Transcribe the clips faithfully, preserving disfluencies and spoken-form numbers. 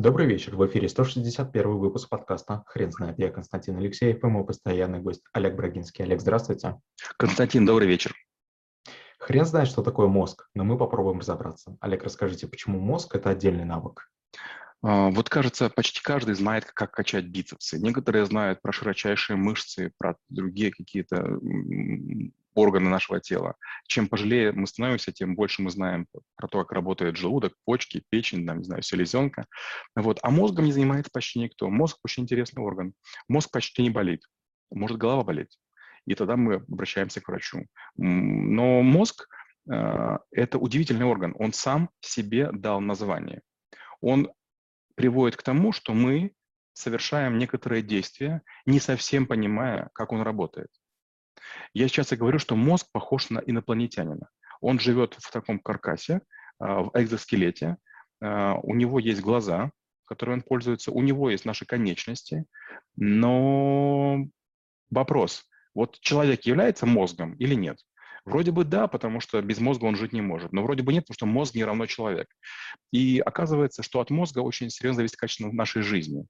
Добрый вечер, в эфире сто шестьдесят первый выпуск подкаста «Хрен знает». Я Константин Алексеев и мой постоянный гость Олег Брагинский. Олег, здравствуйте. Константин, добрый вечер. Хрен знает, что такое мозг, но мы попробуем разобраться. Олег, расскажите, почему мозг – это отдельный навык? Вот, кажется, почти каждый знает, как качать бицепсы. Некоторые знают про широчайшие мышцы, про другие какие-то органы нашего тела. Чем пожалее мы становимся, тем больше мы знаем про то, как работает желудок, почки, печень, там, не знаю, селезенка. Вот. А мозгом не занимается почти никто. Мозг очень интересный орган. Мозг почти не болит. Может голова болеть. И тогда мы обращаемся к врачу. Но мозг – это удивительный орган. Он сам себе дал название. Он приводит к тому, что мы совершаем некоторые действия, не совсем понимая, как он работает. Я сейчас и говорю, что мозг похож на инопланетянина. Он живет в таком каркасе, в экзоскелете. У него есть глаза, которыми он пользуется. У него есть наши конечности. Но вопрос, вот человек является мозгом или нет? Вроде бы да, потому что без мозга он жить не может. Но вроде бы нет, потому что мозг не равно человек. И оказывается, что от мозга очень серьезно зависит качество нашей жизни.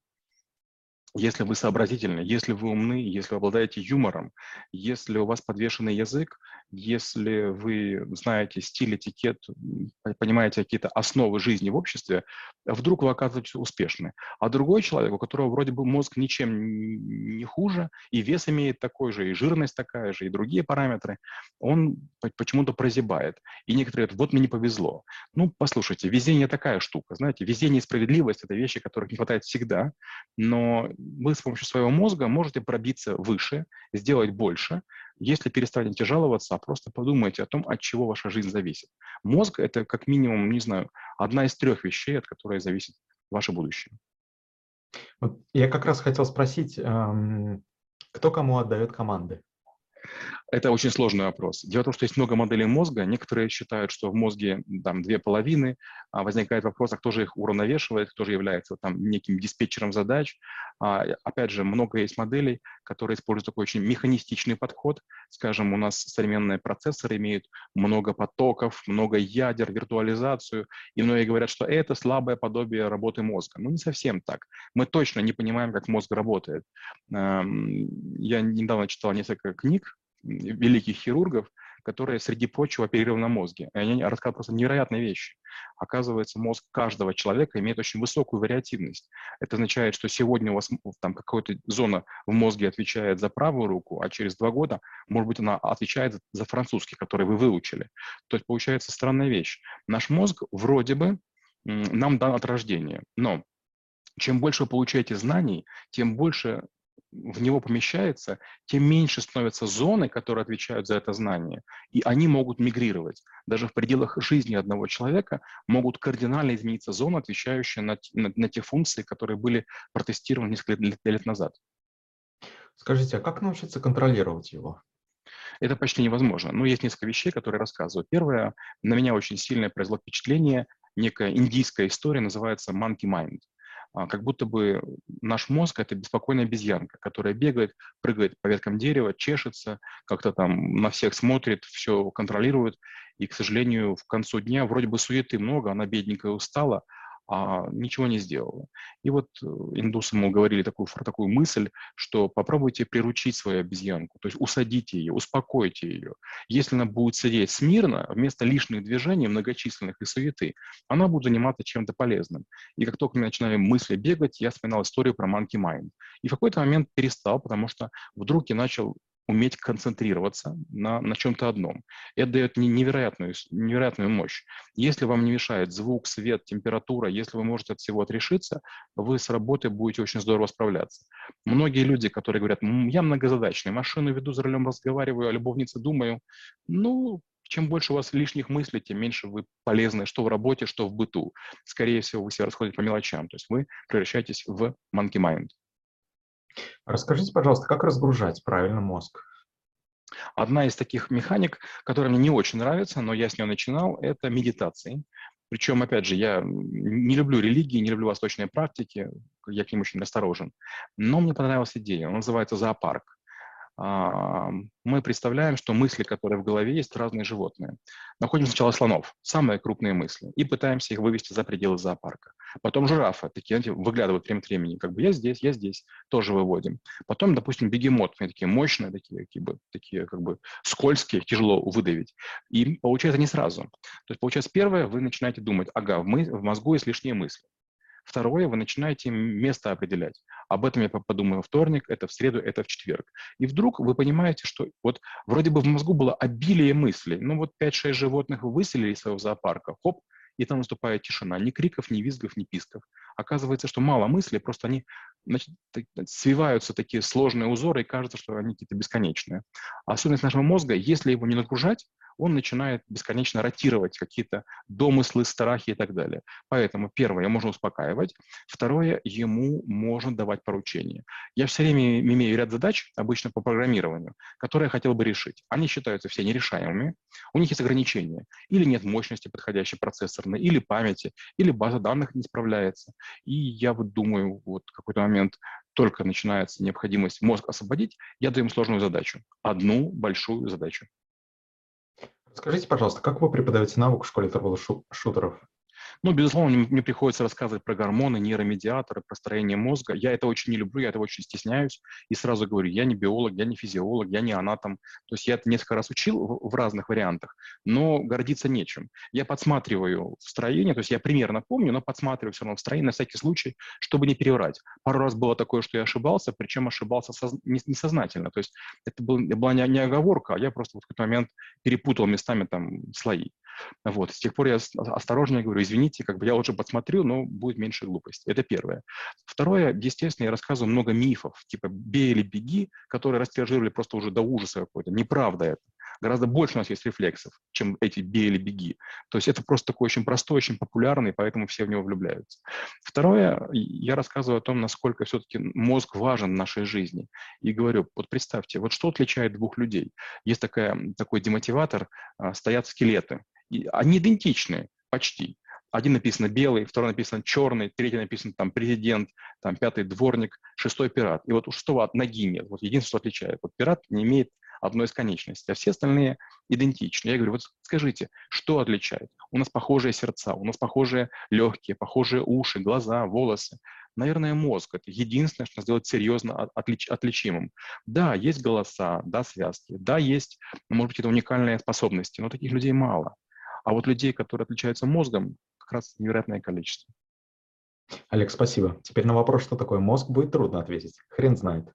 Если вы сообразительны, если вы умны, если вы обладаете юмором, если у вас подвешенный язык, если вы знаете стиль, этикет, понимаете какие-то основы жизни в обществе, вдруг вы оказываетесь успешны. А другой человек, у которого вроде бы мозг ничем не хуже, и вес имеет такой же, и жирность такая же, и другие параметры, он почему-то прозябает. И некоторые говорят, вот мне не повезло. Ну, послушайте, везение такая штука, знаете, везение и справедливость – это вещи, которых не хватает всегда, но вы с помощью своего мозга можете пробиться выше, сделать больше, если перестанете жаловаться, а просто подумайте о том, от чего ваша жизнь зависит. Мозг – это как минимум, не знаю, одна из трех вещей, от которой зависит ваше будущее. Вот я как раз хотел спросить, кто кому отдает команды? Это очень сложный вопрос. Дело в том, что есть много моделей мозга. Некоторые считают, что в мозге там две половины. А возникает вопрос, а кто же их уравновешивает, кто же является там неким диспетчером задач. А, опять же, много есть моделей, которые используют такой очень механистичный подход. Скажем, у нас современные процессоры имеют много потоков, много ядер, виртуализацию. И многие говорят, что это слабое подобие работы мозга. Ну, не совсем так. Мы точно не понимаем, как мозг работает. Я недавно читал несколько книг великих хирургов, которые среди прочего оперировали на мозге. И они рассказывают просто невероятные вещи. Оказывается, мозг каждого человека имеет очень высокую вариативность. Это означает, что сегодня у вас там какая-то зона в мозге отвечает за правую руку, а через два года, может быть, она отвечает за французский, который вы выучили. То есть получается странная вещь. Наш мозг вроде бы нам дан от рождения, но чем больше вы получаете знаний, тем больше в него помещается, тем меньше становятся зоны, которые отвечают за это знание. И они могут мигрировать. Даже в пределах жизни одного человека могут кардинально измениться зоны, отвечающие на, на, на те функции, которые были протестированы несколько лет, лет назад. Скажите, а как научиться контролировать его? Это почти невозможно. Но есть несколько вещей, которые рассказываю. Первое, на меня очень сильное произвело впечатление, некая индийская история, называется monkey mind. Как будто бы наш мозг – это беспокойная обезьянка, которая бегает, прыгает по веткам дерева, чешется, как-то там на всех смотрит, все контролирует. И, к сожалению, к концу дня вроде бы суеты много, она бедненькая устала, а ничего не сделала. И вот индусы, мол, говорили такую, такую мысль, что попробуйте приручить свою обезьянку, то есть усадите ее, успокойте ее. Если она будет сидеть смирно, вместо лишних движений, многочисленных и суеты, она будет заниматься чем-то полезным. И как только мы начинали мысли бегать, я вспоминал историю про monkey mind. И в какой-то момент перестал, потому что вдруг я начал уметь концентрироваться на, на чем-то одном. Это дает невероятную, невероятную мощь. Если вам не мешает звук, свет, температура, если вы можете от всего отрешиться, вы с работой будете очень здорово справляться. Многие люди, которые говорят, я многозадачный, машину веду, за рулем разговариваю, о любовнице думаю, ну, чем больше у вас лишних мыслей, тем меньше вы полезны, что в работе, что в быту. Скорее всего, вы себя расходите по мелочам, то есть вы превращаетесь в monkey mind. Расскажите, пожалуйста, как разгружать правильно мозг? Одна из таких механик, которая мне не очень нравится, но я с нее начинал, это медитации. Причем, опять же, я не люблю религии, не люблю восточные практики, я к ним очень осторожен. Но мне понравилась идея, она называется «Зоопарк». мы представляем, что мысли, которые в голове есть, разные животные. Находим сначала слонов, самые крупные мысли, и пытаемся их вывести за пределы зоопарка. Потом жирафа, такие, знаете, выглядывают время от времени, как бы я здесь, я здесь, тоже выводим. Потом, допустим, бегемот, такие мощные, такие, такие как бы скользкие, тяжело выдавить. И получается не сразу. То есть получается первое, вы начинаете думать, ага, в, мы, в мозгу есть лишние мысли. Второе, вы начинаете место определять. Об этом я подумаю во вторник, это в среду, это в четверг. И вдруг вы понимаете, что вот вроде бы в мозгу было обилие мыслей. Ну вот пять-шесть животных вы выселили из своего зоопарка, хоп, и там наступает тишина. Ни криков, ни визгов, ни писков. Оказывается, что мало мыслей, просто они, значит, свиваются такие сложные узоры, и кажется, что они какие-то бесконечные. Особенность нашего мозга, если его не нагружать, он начинает бесконечно ротировать какие-то домыслы, страхи и так далее. Поэтому, первое, можно успокаивать. Второе, ему можно давать поручения. Я все время имею ряд задач, обычно по программированию, которые я хотел бы решить. Они считаются все нерешаемыми, у них есть ограничения. Или нет мощности подходящей процессорной, или памяти, или база данных не справляется. И я вот думаю, вот в какой-то момент только начинается необходимость мозг освободить, я даю им сложную задачу. Одну большую задачу. Скажите, пожалуйста, как вы преподаете навык в школе трэблшутеров? Ну, безусловно, мне приходится рассказывать про гормоны, нейромедиаторы, про строение мозга. Я это очень не люблю, я этого очень стесняюсь. И сразу говорю, я не биолог, я не физиолог, я не анатом. То есть я это несколько раз учил в разных вариантах, но гордиться нечем. Я подсматриваю в строении, то есть я примерно помню, но подсматриваю все равно в строении на всякий случай, чтобы не переврать. Пару раз было такое, что я ошибался, причем ошибался соз... несознательно. То есть это был, была не оговорка, а я просто в какой-то момент перепутал местами там слои. Вот. С тех пор я осторожнее говорю, извините, как бы я лучше подсмотрю, но будет меньше глупости. Это первое. Второе, естественно, я рассказываю много мифов, типа «бей или беги», которые растиражировали просто уже до ужаса какой-то. Неправда это. Гораздо больше у нас есть рефлексов, чем эти «бей или беги». То есть это просто такой очень простой, очень популярный, поэтому все в него влюбляются. Второе, я рассказываю о том, насколько все-таки мозг важен в нашей жизни. И говорю, вот представьте, вот что отличает двух людей? Есть такая, такой демотиватор, стоят скелеты. И они идентичны почти. Один написан белый, второй написан черный, третий написан там президент, там пятый дворник, шестой пират. И вот у шестого от ноги нет. Вот единственное, что отличает. Вот пират не имеет одной из конечностей, а все остальные идентичны. Я говорю, вот скажите, что отличает? У нас похожие сердца, у нас похожие легкие, похожие уши, глаза, волосы. Наверное, мозг – это единственное, что нас делает серьезно отлич, отличимым. Да, есть голоса, да, связки, да, есть, может быть, это уникальные способности, но таких людей мало. А вот людей, которые отличаются мозгом, как раз невероятное количество. Олег, спасибо. Теперь на вопрос, что такое мозг, будет трудно ответить. Хрен знает.